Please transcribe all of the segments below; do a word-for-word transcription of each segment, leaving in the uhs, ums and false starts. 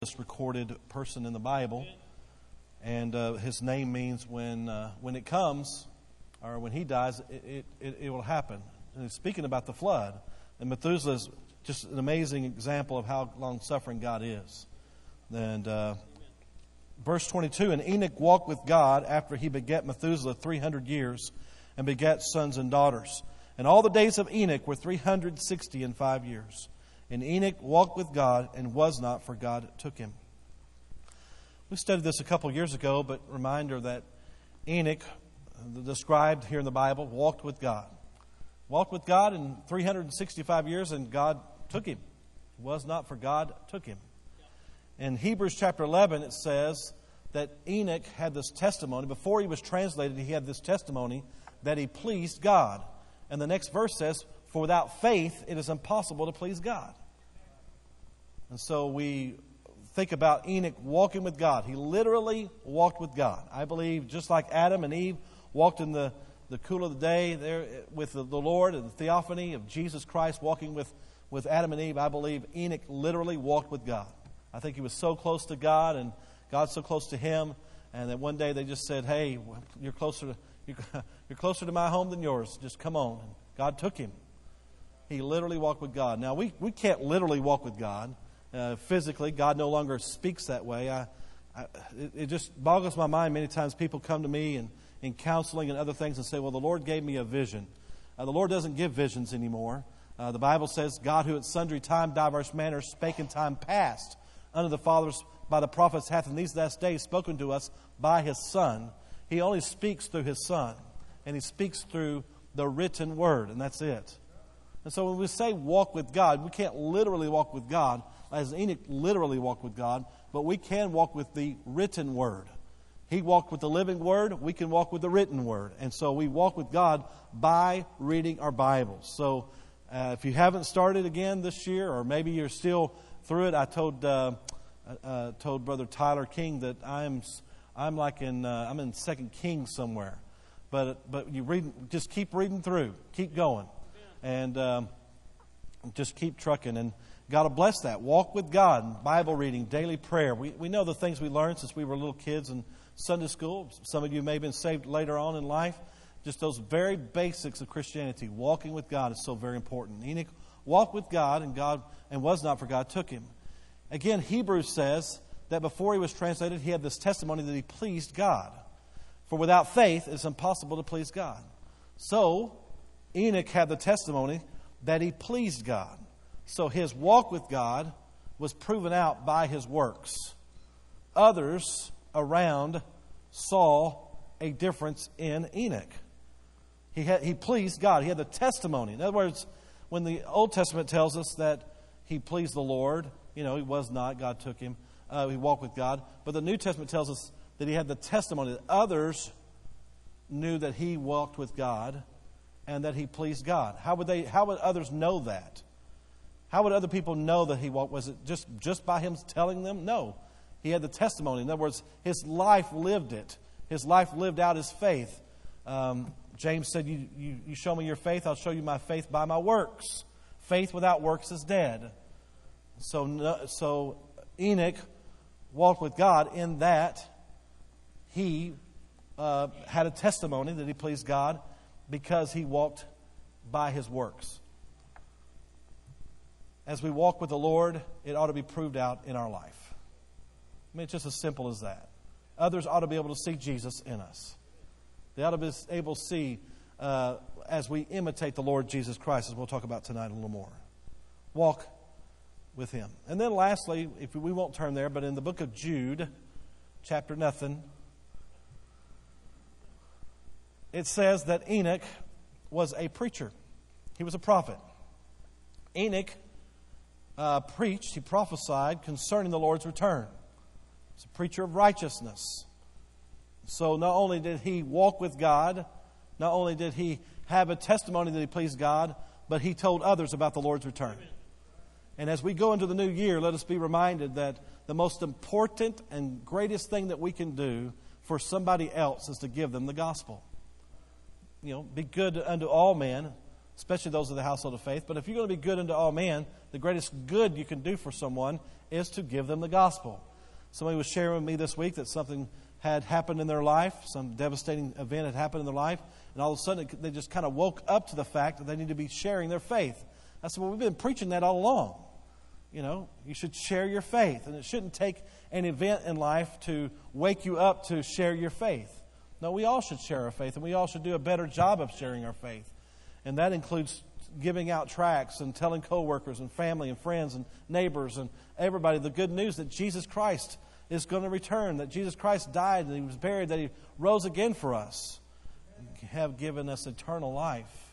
This recorded person in the Bible, and uh, his name means when uh, when it comes, or when he dies, it it, it will happen. And he's speaking about the flood, and Methuselah is just an amazing example of how long-suffering God is. And uh, verse twenty-two, and Enoch walked with God after he begat Methuselah three hundred years, and begat sons and daughters. And all the days of Enoch were three hundred sixty and five years. And Enoch walked with God and was not, for God took him. We studied this a couple years ago, but reminder that Enoch, described here in the Bible, walked with God. Walked with God in three hundred sixty-five years, and God took him. He was not, for God took him. In Hebrews chapter eleven, it says that Enoch had this testimony. Before he was translated, he had this testimony that he pleased God. And the next verse says, for without faith, it is impossible to please God. And so we think about Enoch walking with God. He literally walked with God. I believe just like Adam and Eve walked in the, the cool of the day there with the, the Lord and the theophany of Jesus Christ walking with, with Adam and Eve, I believe Enoch literally walked with God. I think he was so close to God and God so close to him, and that one day they just said, hey, you're closer to, you're, you're closer to my home than yours. Just come on. And God took him. He literally walked with God. Now, we, we can't literally walk with God. Uh, physically, God no longer speaks that way. I, I, it, it just boggles my mind. Many times people come to me in, in counseling and other things and say, well, the Lord gave me a vision. Uh, the Lord doesn't give visions anymore. Uh, the Bible says, God, who at sundry time, diverse manners, spake in time past, unto the fathers by the prophets hath in these last days spoken to us by His Son. He only speaks through His Son, and He speaks through the written Word, and that's it. And so when we say walk with God, we can't literally walk with God, as Enoch literally walked with God, but we can walk with the written Word. He walked with the living Word. We can walk with the written Word. And so we walk with God by reading our Bibles. So uh, if you haven't started again this year, or maybe you're still through it, I told uh, uh, told Brother Tyler King that I'm I'm like in uh, I'm in Second Kings somewhere, but but you read just keep reading through, keep going. And um, just keep trucking, and God will bless that. Walk with God, Bible reading, daily prayer. We, we know the things we learned since we were little kids in Sunday school. Some of you may have been saved later on in life. Just those very basics of Christianity. Walking with God is so very important. Enoch walked with God, and God and was not, for God took him. Again, Hebrews says that before he was translated, he had this testimony that he pleased God. For without faith, it's impossible to please God. So Enoch had the testimony that he pleased God. So his walk with God was proven out by his works. Others around saw a difference in Enoch. He had, he pleased God. He had the testimony. In other words, when the Old Testament tells us that he pleased the Lord, you know, he was not, God took him, uh, he walked with God. But the New Testament tells us that he had the testimony that others knew that he walked with God and that he pleased God. How would they? How would others know that? How would other people know that he walked? Was it just, just by him telling them? No. He had the testimony. In other words, his life lived it. His life lived out his faith. Um, James said, you, you, you show me your faith, I'll show you my faith by my works. Faith without works is dead. So, no, so Enoch walked with God in that he uh, had a testimony that he pleased God, because he walked by his works. As we walk with the Lord, it ought to be proved out in our life. I mean, it's just as simple as that. Others ought to be able to see Jesus in us. They ought to be able to see uh, as we imitate the Lord Jesus Christ, as we'll talk about tonight a little more. Walk with him. And then lastly, if we won't turn there, but in the book of Jude, chapter nothing, it says that Enoch was a preacher. He was a prophet. Enoch uh, preached, he prophesied concerning the Lord's return. He's a preacher of righteousness. So not only did he walk with God, not only did he have a testimony that he pleased God, but he told others about the Lord's return. Amen. And as we go into the new year, let us be reminded that the most important and greatest thing that we can do for somebody else is to give them the gospel. You know, be good unto all men, especially those of the household of faith. But if you're going to be good unto all men, the greatest good you can do for someone is to give them the gospel. Somebody was sharing with me this week that something had happened in their life, some devastating event had happened in their life, and all of a sudden they just kind of woke up to the fact that they need to be sharing their faith. I said, well, we've been preaching that all along. You know, you should share your faith. And it shouldn't take an event in life to wake you up to share your faith. No, we all should share our faith, and we all should do a better job of sharing our faith. And that includes giving out tracts and telling coworkers and family and friends and neighbors and everybody the good news that Jesus Christ is going to return, that Jesus Christ died and he was buried, that he rose again for us, and have given us eternal life.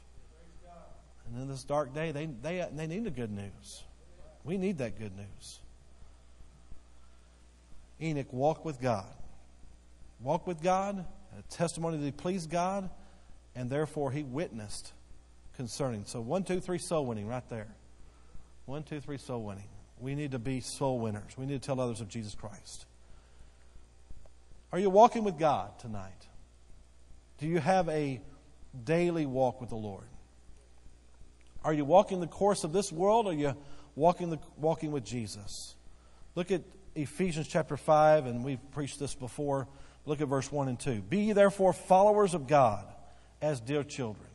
And in this dark day, they, they, they need the good news. We need that good news. Enoch walked with God. Walked with God, had a testimony that he pleased God, and therefore he witnessed concerning. So one, two, three, soul winning right there. One, two, three, soul winning. We need to be soul winners. We need to tell others of Jesus Christ. Are you walking with God tonight? Do you have a daily walk with the Lord? Are you walking the course of this world, or are you Walking the walking with Jesus? Look at Ephesians chapter five, and we've preached this before. Look at verse one and two. Be ye therefore followers of God as dear children.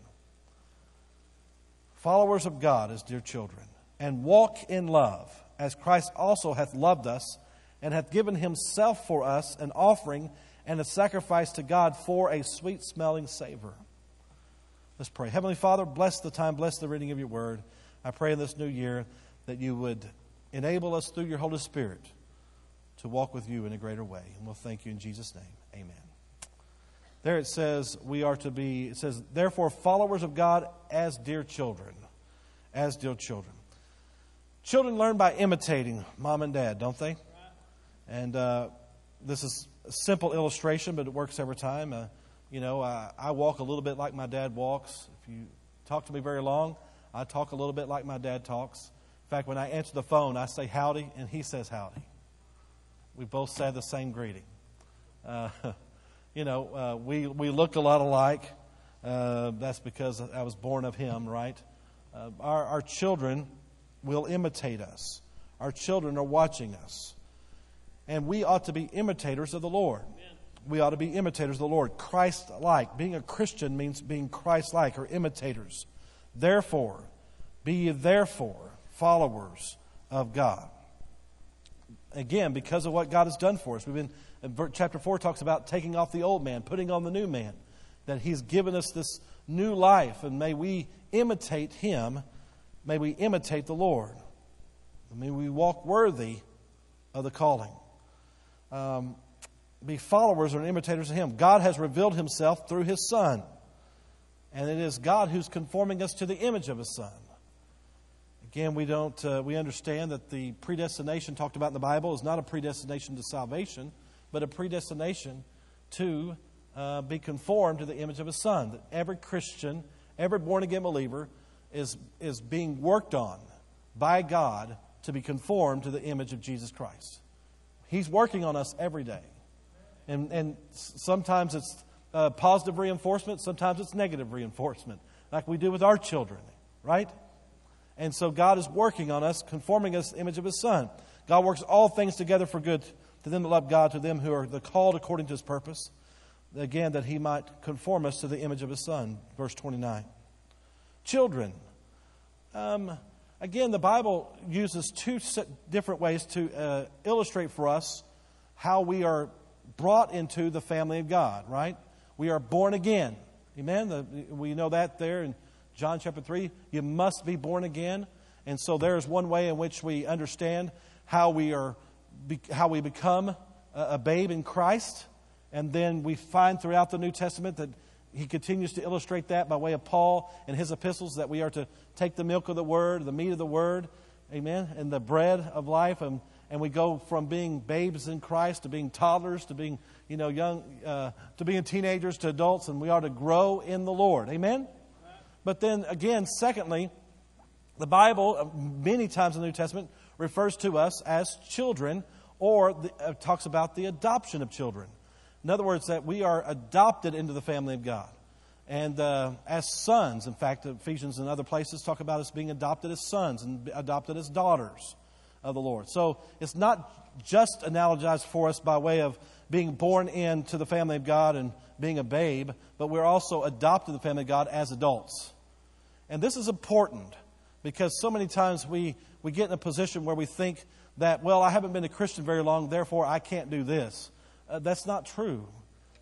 Followers of God as dear children. And walk in love, as Christ also hath loved us, and hath given himself for us an offering and a sacrifice to God for a sweet-smelling savor. Let's pray. Heavenly Father, bless the time, bless the reading of your word. I pray in this new year that you would enable us through your Holy Spirit to walk with you in a greater way. And we'll thank you in Jesus' name. Amen. There it says we are to be, it says, therefore, followers of God as dear children. As dear children. Children learn by imitating mom and dad, don't they? And uh, this is a simple illustration, but it works every time. Uh, you know, I, I walk a little bit like my dad walks. If you talk to me very long, I talk a little bit like my dad talks. In fact, when I answer the phone, I say howdy, and he says howdy. We both say the same greeting. Uh, you know, uh, we, we look a lot alike. Uh, that's because I was born of him, right? Uh, our, our children will imitate us. Our children are watching us. And we ought to be imitators of the Lord. Amen. We ought to be imitators of the Lord, Christ-like. Being a Christian means being Christ-like or imitators. Therefore, be ye therefore followers of God. Again, because of what God has done for us. We've been, chapter four talks about taking off the old man, putting on the new man, that he's given us this new life, and may we imitate him. May we imitate the Lord. May we walk worthy of the calling. Um, be followers or imitators of him. God has revealed himself through his Son, and it is God who's conforming us to the image of his Son. Again, we don't. Uh, we understand that the predestination talked about in the Bible is not a predestination to salvation, but a predestination to uh, be conformed to the image of his Son. That every Christian, every born-again believer is, is being worked on by God to be conformed to the image of Jesus Christ. He's working on us every day. And, and sometimes it's uh, positive reinforcement, sometimes it's negative reinforcement, like we do with our children, right? And so God is working on us, conforming us to the image of his Son. God works all things together for good to them that love God, to them who are the called according to his purpose. Again, that he might conform us to the image of his Son. Verse twenty-nine. Children. Um, again, the Bible uses two different ways to uh, illustrate for us how we are brought into the family of God, right? We are born again. Amen? The, we know that there in John chapter three, you must be born again. And so there is one way in which we understand how we are, how we become a babe in Christ. And then we find throughout the New Testament that he continues to illustrate that by way of Paul and his epistles, that we are to take the milk of the word, the meat of the word, amen, and the bread of life, and, and we go from being babes in Christ to being toddlers to being, you know, young, uh, to being teenagers to adults, and we are to grow in the Lord. Amen? But then again, secondly, the Bible, many times in the New Testament, refers to us as children, or the, uh, talks about the adoption of children. In other words, that we are adopted into the family of God. And uh, as sons, in fact, Ephesians and other places talk about us being adopted as sons and adopted as daughters of the Lord. So it's not just analogized for us by way of being born into the family of God and being a babe, but we're also adopted to the family of God as adults. And this is important because so many times we, we get in a position where we think that, well, I haven't been a Christian very long, therefore I can't do this. Uh, that's not true.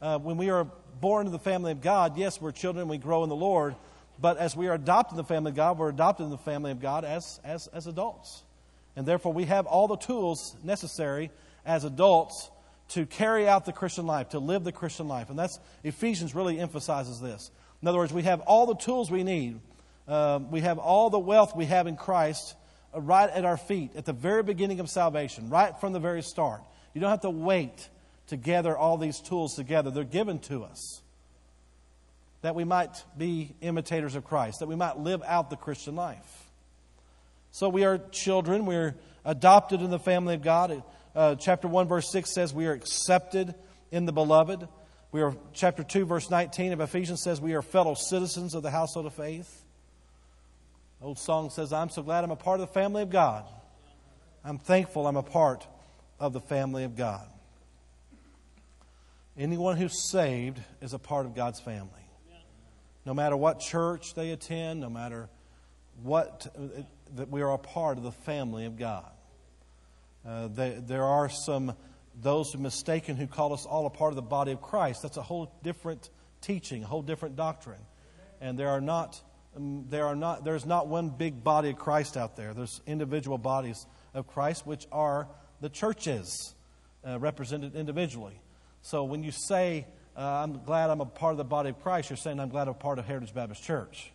Uh, when we are born into the family of God, yes, we're children, we grow in the Lord, but as we are adopted in the family of God, we're adopted in the family of God as, as, as adults. And therefore, we have all the tools necessary as adults to carry out the Christian life, to live the Christian life. And that's, Ephesians really emphasizes this. In other words, we have all the tools we need. Uh, we have all the wealth we have in Christ uh, right at our feet, at the very beginning of salvation, right from the very start. You don't have to wait to gather all these tools together. They're given to us that we might be imitators of Christ, that we might live out the Christian life. So we are children. We're adopted in the family of God. Uh, chapter one, verse six says we are accepted in the beloved. We are, chapter two, verse nineteen of Ephesians says we are fellow citizens of the household of faith. The old song says, I'm so glad I'm a part of the family of God. I'm thankful I'm a part of the family of God. Anyone who's saved is a part of God's family. No matter what church they attend, no matter what, that we are a part of the family of God. Uh, they, there are some, those who are mistaken who call us all a part of the body of Christ. That's a whole different teaching, a whole different doctrine. And there are not, there are not, there's not one big body of Christ out there. There's individual bodies of Christ, which are the churches uh, represented individually. So when you say, uh, I'm glad I'm a part of the body of Christ, you're saying, I'm glad I'm a part of Heritage Baptist Church.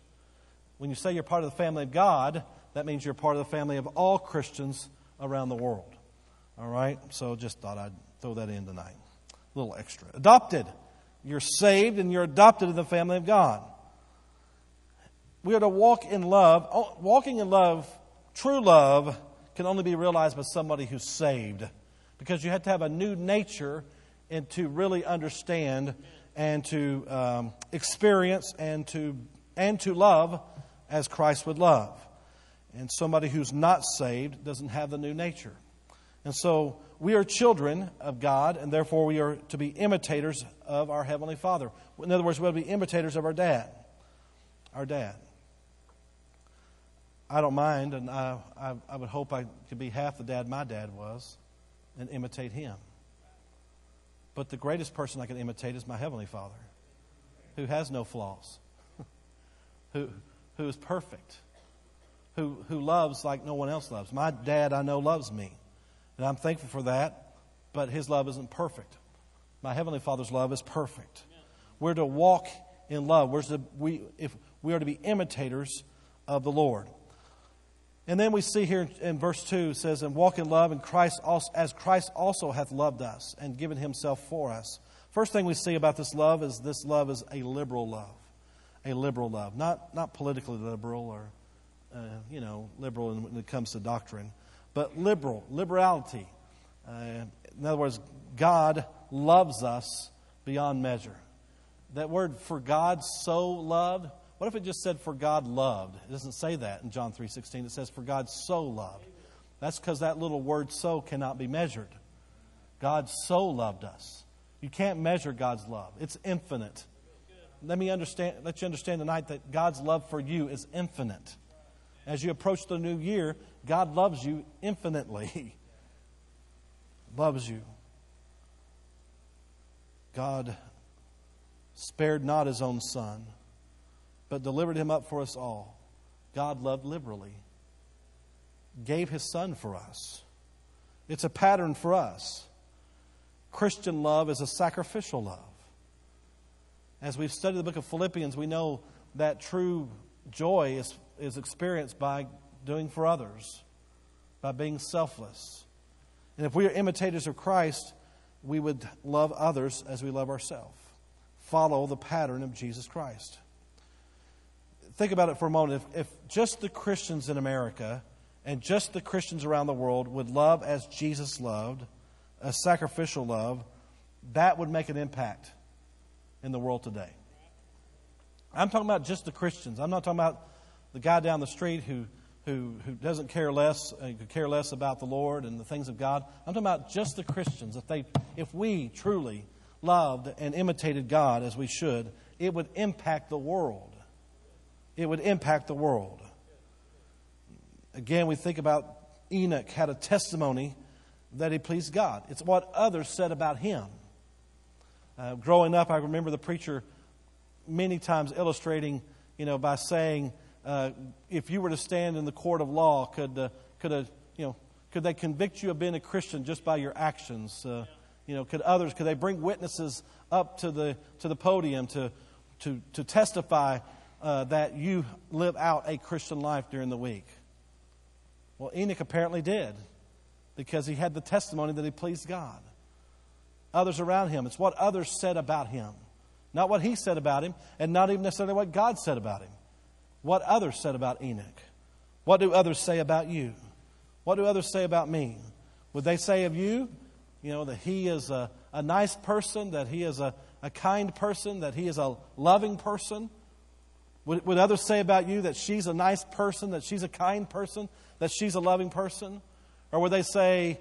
When you say you're part of the family of God, that means you're part of the family of all Christians around the world. All right? So just thought I'd throw that in tonight. A little extra. Adopted. You're saved and you're adopted in the family of God. We are to walk in love. Walking in love, true love, can only be realized by somebody who's saved. Because you have to have a new nature and to really understand and to um, experience and to and to love as Christ would love. And somebody who's not saved doesn't have the new nature. And so we are children of God, and therefore we are to be imitators of our Heavenly Father. In other words, we'll be imitators of our dad. Our dad. I don't mind, and I, I, I would hope I could be half the dad my dad was and imitate him. But the greatest person I can imitate is my Heavenly Father, who has no flaws, who, who is perfect. Who, who loves like no one else loves. My dad, I know, loves me. And I'm thankful for that, but his love isn't perfect. My Heavenly Father's love is perfect. We're to walk in love. We're to, we, if, we are to be imitators of the Lord. And then we see here in verse two, it says, and walk in love and Christ also, as Christ also hath loved us and given himself for us. First thing we see about this love is this love is a liberal love. A liberal love. Not, not politically liberal or Uh, you know, liberal when it comes to doctrine, but liberal, liberality. Uh, in other words, God loves us beyond measure. That word, for God so loved, what if it just said for God loved? It doesn't say that in John three sixteen. It says for God so loved. That's because that little word so cannot be measured. God so loved us. You can't measure God's love. It's infinite. Let me understand, let you understand tonight that God's love for you is infinite. As you approach the new year, God loves you infinitely. Loves you. God spared not his own son, but delivered him up for us all. God loved liberally. Gave his son for us. It's a pattern for us. Christian love is a sacrificial love. As we've studied the book of Philippians, we know that true joy is is experienced by doing for others, by being selfless. And if we are imitators of Christ, we would love others as we love ourselves. Follow the pattern of Jesus Christ. Think about it for a moment. If, if just the Christians in America and just the Christians around the world would love as Jesus loved, a sacrificial love, that would make an impact in the world today. I'm talking about just the Christians. I'm not talking about the guy down the street who who, who doesn't care less, uh, could care less about the Lord and the things of God. I'm talking about just the Christians. If they, if we truly loved and imitated God as we should, it would impact the world. It would impact the world. Again, we think about Enoch had a testimony that he pleased God. It's what others said about him. Uh, growing up, I remember the preacher many times illustrating, you know, by saying, uh, if you were to stand in the court of law, could uh, could a, you know could they convict you of being a Christian just by your actions? Uh, you know, could others could they bring witnesses up to the to the podium to to to testify uh, that you live out a Christian life during the week? Well, Enoch apparently did, because he had the testimony that he pleased God. Others around him, it's what others said about him. Not what he said about him, and not even necessarily what God said about him. What others said about Enoch. What do others say about you? What do others say about me? Would they say of you, you know, that he is a, a nice person, that he is a, a kind person, that he is a loving person? Would, would others say about you that she's a nice person, that she's a kind person, that she's a loving person? Or would they say,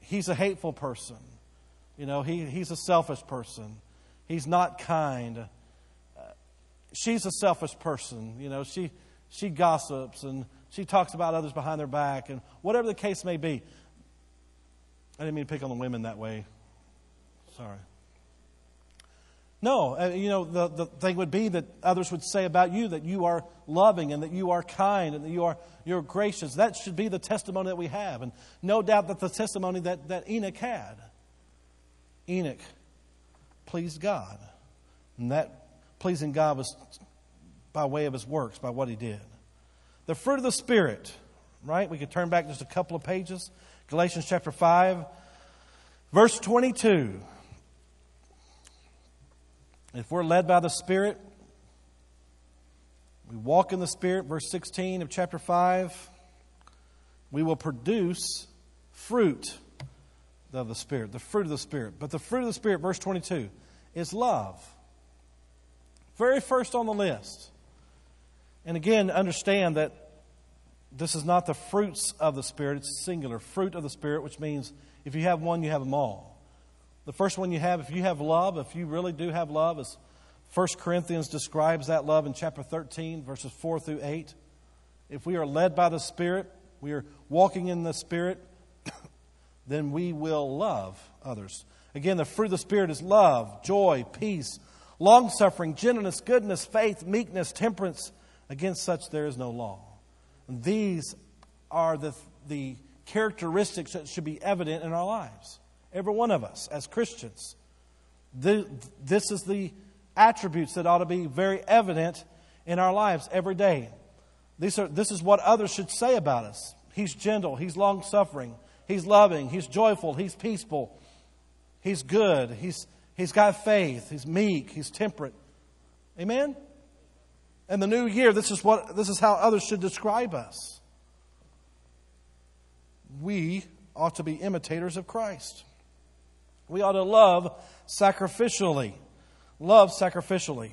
he's a hateful person? You know, he, he's a selfish person. He's not kind. Uh, she's a selfish person. You know, she, she gossips and she talks about others behind their back and whatever the case may be. I didn't mean to pick on the women that way. Sorry. No, uh, you know, the, the thing would be that others would say about you that you are loving and that you are kind and that you are you're gracious. That should be the testimony that we have. And no doubt that the testimony that, that Enoch had. Enoch pleased God. And that pleasing God was by way of his works, by what he did. The fruit of the Spirit, right? We could turn back just a couple of pages. Galatians chapter five, verse twenty-two. If we're led by the Spirit, we walk in the Spirit, verse sixteen of chapter five, we will produce fruit of the Spirit, the fruit of the Spirit. But the fruit of the Spirit, verse twenty-two, is love. Very first on the list. And again, understand that this is not the fruits of the Spirit, it's singular. Fruit of the Spirit, which means if you have one, you have them all. The first one you have, if you have love, if you really do have love, as First Corinthians describes that love in chapter thirteen, verses four through eight. If we are led by the Spirit, we are walking in the Spirit, then we will love others. Again, the fruit of the Spirit is love, joy, peace, long-suffering, gentleness, goodness, faith, meekness, temperance. Against such there is no law. And these are the, the characteristics that should be evident in our lives. Every one of us as Christians. This is the attributes that ought to be very evident in our lives every day. These are, this is what others should say about us. He's gentle. He's long-suffering. He's loving. He's joyful. He's peaceful. He's good. He's, he's got faith. He's meek. He's temperate. Amen? In the new year, this is, what, this is how others should describe us. We ought to be imitators of Christ. We ought to love sacrificially. Love sacrificially.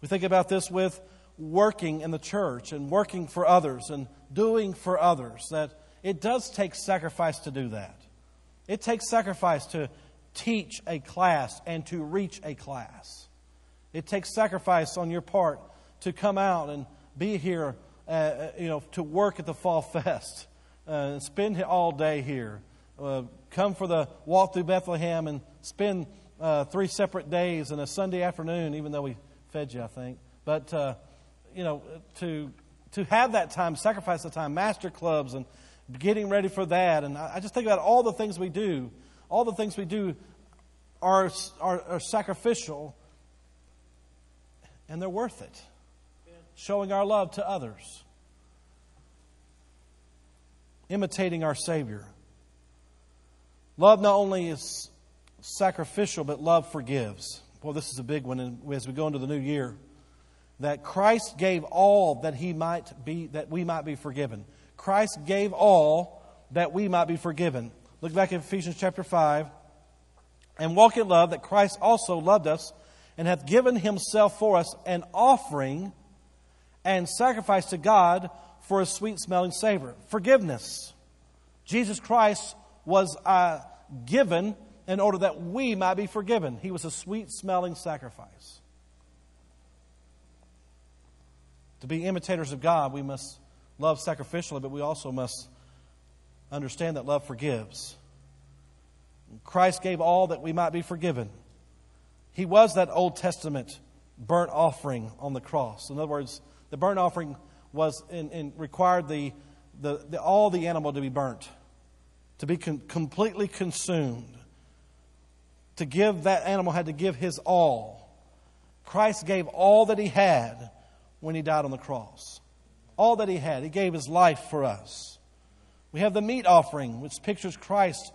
We think about this with working in the church and working for others and doing for others. That it does take sacrifice to do that. It takes sacrifice to teach a class and to reach a class. It takes sacrifice on your part to come out and be here, uh, you know, to work at the Fall Fest, uh, and spend all day here. Uh, come for the walk through Bethlehem and spend uh, three separate days and a Sunday afternoon, even though we fed you, I think. But, uh, you know, to to have that time, sacrifice the time, master clubs and getting ready for that. And I, I just think about all the things we do. All the things we do are, are, are sacrificial, and they're worth it. Yeah. Showing our love to others. Imitating our Savior. Love not only is sacrificial, but love forgives. Well, this is a big one, and as we go into the new year, that Christ gave all that he might be, that we might be forgiven. Christ gave all that we might be forgiven. Look back at Ephesians chapter five. And walk in love, that Christ also loved us, and hath given himself for us an offering and sacrifice to God for a sweet-smelling savor. Forgiveness. Jesus Christ was uh, given in order that we might be forgiven. He was a sweet-smelling sacrifice. To be imitators of God, we must love sacrificially, but we also must understand that love forgives. Christ gave all that we might be forgiven. He was that Old Testament burnt offering on the cross. In other words, the burnt offering was in, in required the, the, the all the animal to be burnt, to be con- completely consumed. To give, that animal had to give his all. Christ gave all that he had when he died on the cross. All that he had. He gave his life for us. We have the meat offering, which pictures Christ's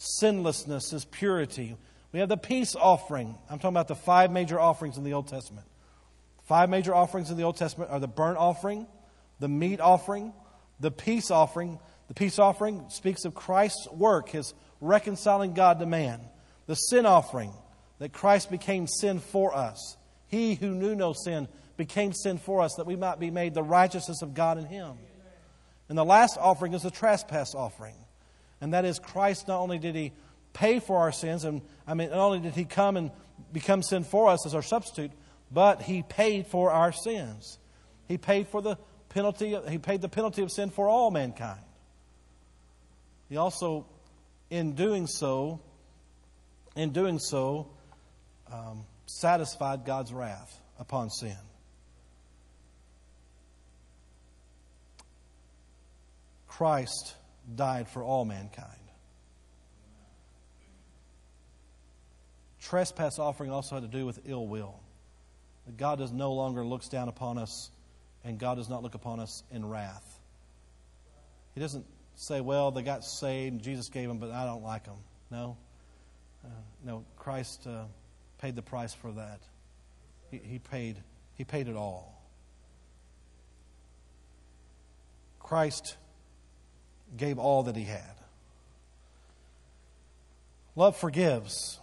sinlessness, his purity. We have the peace offering. I'm talking about the five major offerings in the Old Testament. Five major offerings in the Old Testament are the burnt offering, the meat offering, the peace offering. The peace offering speaks of Christ's work, his reconciling God to man. The sin offering, that Christ became sin for us. He who knew no sin became sin for us, that we might be made the righteousness of God in him. And the last offering is the trespass offering. And that is, Christ not only did he pay for our sins, and I mean, not only did he come and become sin for us as our substitute, but he paid for our sins. He paid for the penalty. He paid the penalty of sin for all mankind. He also, in doing so, in doing so, um, satisfied God's wrath upon sin. Christ died for all mankind. Trespass offering also had to do with ill will. That God does no longer looks down upon us, and God does not look upon us in wrath. He doesn't say, well, they got saved and Jesus gave them, but I don't like them. No. Uh, no, Christ uh, paid the price for that. He, he paid. He paid it all. Christ gave all that he had. Love forgives.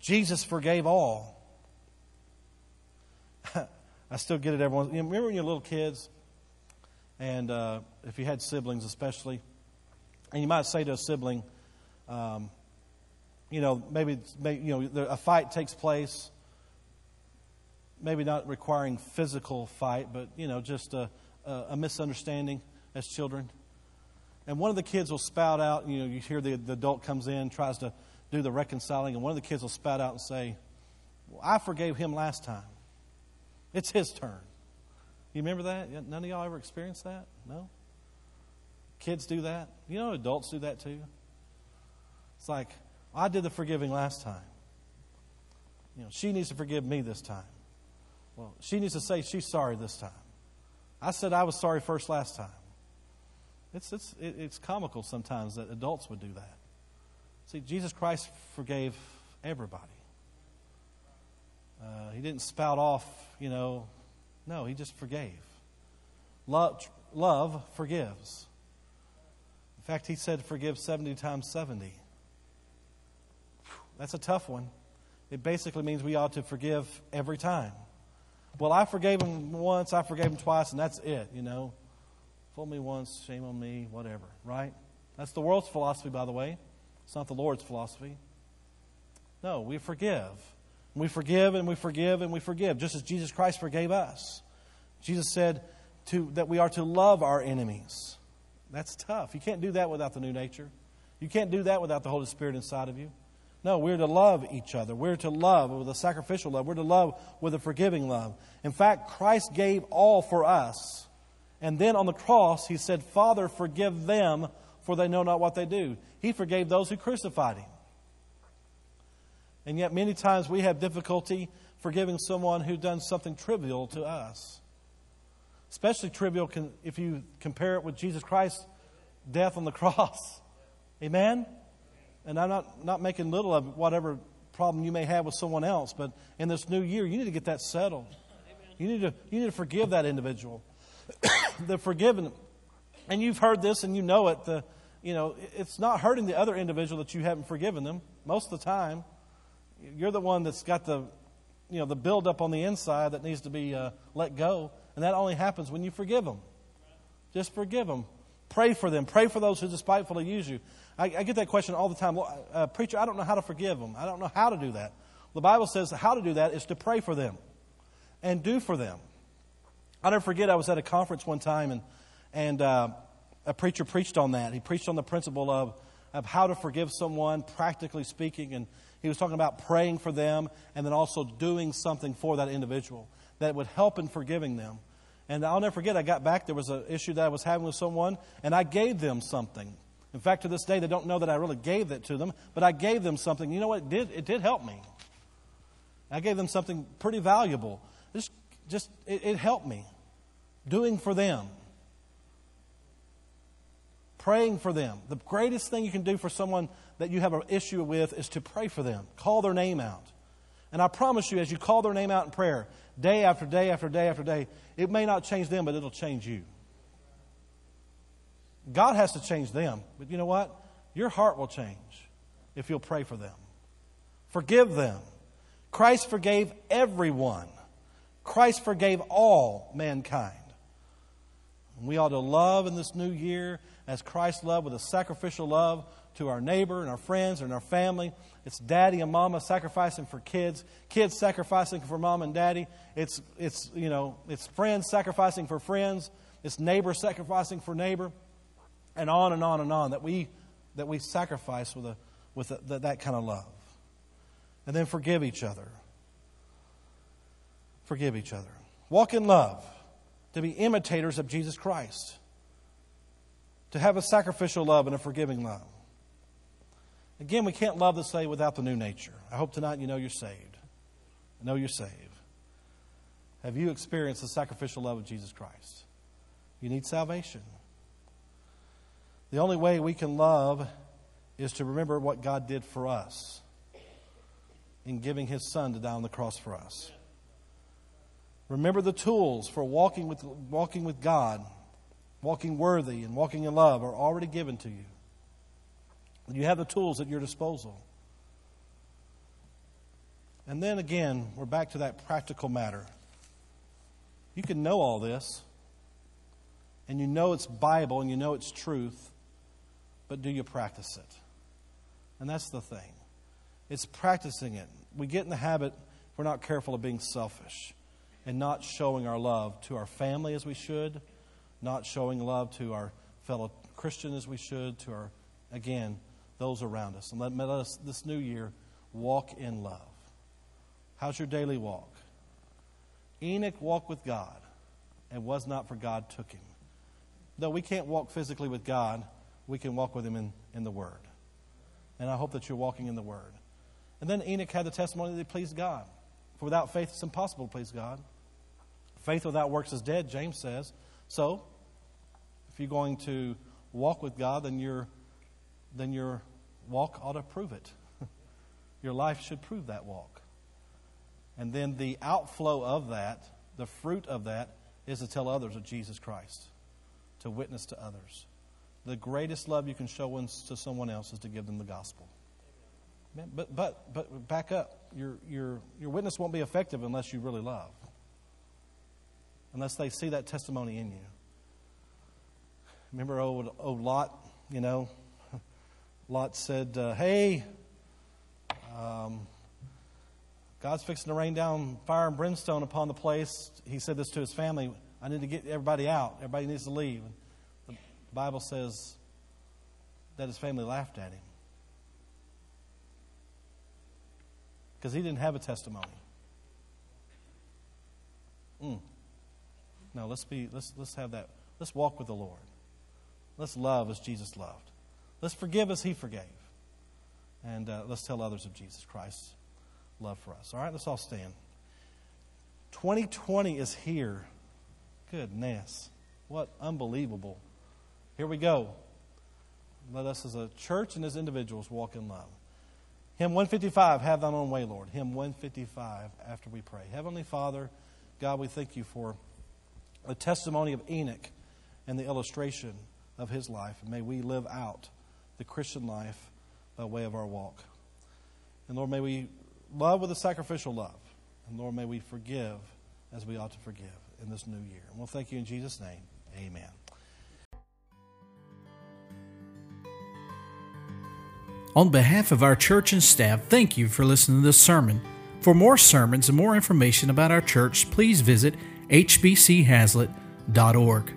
Jesus forgave all. I still get it every once. You know, remember when you were little kids, and uh, if you had siblings especially, and you might say to a sibling, um, you know, maybe, maybe you know there, a fight takes place, maybe not requiring physical fight, but, you know, just a, a, a misunderstanding as children. And one of the kids will spout out, you know, you hear the, the adult comes in, tries to do the reconciling, and one of the kids will spout out and say, well, I forgave him last time. It's his turn. You remember that? None of y'all ever experienced that? No? Kids do that. You know, adults do that too. It's like, I did the forgiving last time. You know, she needs to forgive me this time. Well, she needs to say she's sorry this time. I said I was sorry first last time. It's, it's, it's comical sometimes that adults would do that. See, Jesus Christ forgave everybody. Uh, he didn't spout off, you know. No, he just forgave. Love, love forgives. In fact, he said forgive seventy times seventy. That's a tough one. It basically means we ought to forgive every time. Well, I forgave him once, I forgave him twice, and that's it, you know. Fool me once, shame on me, whatever, right? That's the world's philosophy, by the way. It's not the Lord's philosophy. No, we forgive. We forgive and we forgive and we forgive, just as Jesus Christ forgave us. Jesus said to, that we are to love our enemies. That's tough. You can't do that without the new nature. You can't do that without the Holy Spirit inside of you. No, we're to love each other. We're to love with a sacrificial love. We're to love with a forgiving love. In fact, Christ gave all for us. And then on the cross, he said, Father, forgive them, for they know not what they do. He forgave those who crucified him. And yet many times we have difficulty forgiving someone who done something trivial to us. Especially trivial can, if you compare it with Jesus Christ's death on the cross. Amen? and I'm not, not making little of whatever problem you may have with someone else, but in this new year, you need to get that settled. Amen. You need to you need to forgive that individual. The forgiven, and you've heard this and you know it. The you know it's not hurting the other individual that you haven't forgiven them. Most of the time, you're the one that's got the you know the buildup on the inside that needs to be uh, let go, and that only happens when you forgive them. Just forgive them. Pray for them. Pray for those who despitefully use you. I, I get that question all the time. Uh, preacher, I don't know how to forgive them. I don't know how to do that. The Bible says how to do that is to pray for them and do for them. I'll never forget, I was at a conference one time, and and uh, a preacher preached on that. He preached on the principle of, of how to forgive someone, practically speaking, and he was talking about praying for them and then also doing something for that individual that would help in forgiving them. And I'll never forget, I got back, there was an issue that I was having with someone, and I gave them something. In fact, to this day, they don't know that I really gave that to them, but I gave them something. You know what? It did, it did help me. I gave them something pretty valuable. Just, just it, it helped me. Doing for them. Praying for them. The greatest thing you can do for someone that you have an issue with is to pray for them. Call their name out. And I promise you, as you call their name out in prayer, day after day after day after day, it may not change them, but it'll change you. God has to change them. But you know what? Your heart will change if you'll pray for them. Forgive them. Christ forgave everyone. Christ forgave all mankind. And we ought to love in this new year as Christ loved, with a sacrificial love to our neighbor and our friends and our family. It's daddy and mama sacrificing for kids, kids sacrificing for mom and daddy. It's, it's, you know, it's friends sacrificing for friends. It's neighbor sacrificing for neighbor. And on and on and on, that we that we sacrifice with a with a, that, that kind of love, and then forgive each other. Forgive each other. Walk in love, to be imitators of Jesus Christ, to have a sacrificial love and a forgiving love. Again, we can't love this day without the new nature. I hope tonight you know you're saved. I know you're saved. Have you experienced the sacrificial love of Jesus Christ? You need salvation. The only way we can love is to remember what God did for us in giving His Son to die on the cross for us. Remember the tools for walking with, walking with God, walking worthy and walking in love are already given to you. You have the tools at your disposal. And then again, we're back to that practical matter. You can know all this, and you know it's Bible, and you know it's truth, but do you practice it? And that's the thing. It's practicing it. We get in the habit, if we're not careful, of being selfish and not showing our love to our family as we should, not showing love to our fellow Christian as we should, to our, again, those around us. And let, let us, this new year, walk in love. How's your daily walk? Enoch walked with God and was not, for God took him. Though we can't walk physically with God, we can walk with Him in, in the Word. And I hope that you're walking in the Word. And then Enoch had the testimony that he pleased God. For without faith, it's impossible to please God. Faith without works is dead, James says. So, if you're going to walk with God, then your, then your walk ought to prove it. Your life should prove that walk. And then the outflow of that, the fruit of that, is to tell others of Jesus Christ. To witness to others. The greatest love you can show to someone else is to give them the gospel. But but but back up. Your your your witness won't be effective unless you really love. Unless they see that testimony in you. Remember old old Lot, you know. Lot said, uh, "Hey, um, God's fixing to rain down fire and brimstone upon the place." He said this to his family. I need to get everybody out. Everybody needs to leave. The Bible says that his family laughed at him because he didn't have a testimony. Mm. No, let's be. Let's let's have that. Let's walk with the Lord. Let's love as Jesus loved. Let's forgive as He forgave, and uh, let's tell others of Jesus Christ's love for us. All right, let's all stand. twenty twenty is here. Goodness, what unbelievable. Here we go. Let us as a church and as individuals walk in love. Hymn one fifty-five, Have Thine Own Way, Lord. Hymn one fifty-five, after we pray. Heavenly Father, God, we thank you for the testimony of Enoch and the illustration of his life. And may we live out the Christian life by way of our walk. And Lord, may we love with a sacrificial love. And Lord, may we forgive as we ought to forgive in this new year. And we'll thank you in Jesus' name. Amen. On behalf of our church and staff, thank you for listening to this sermon. For more sermons and more information about our church, please visit h b c hazlitt dot org.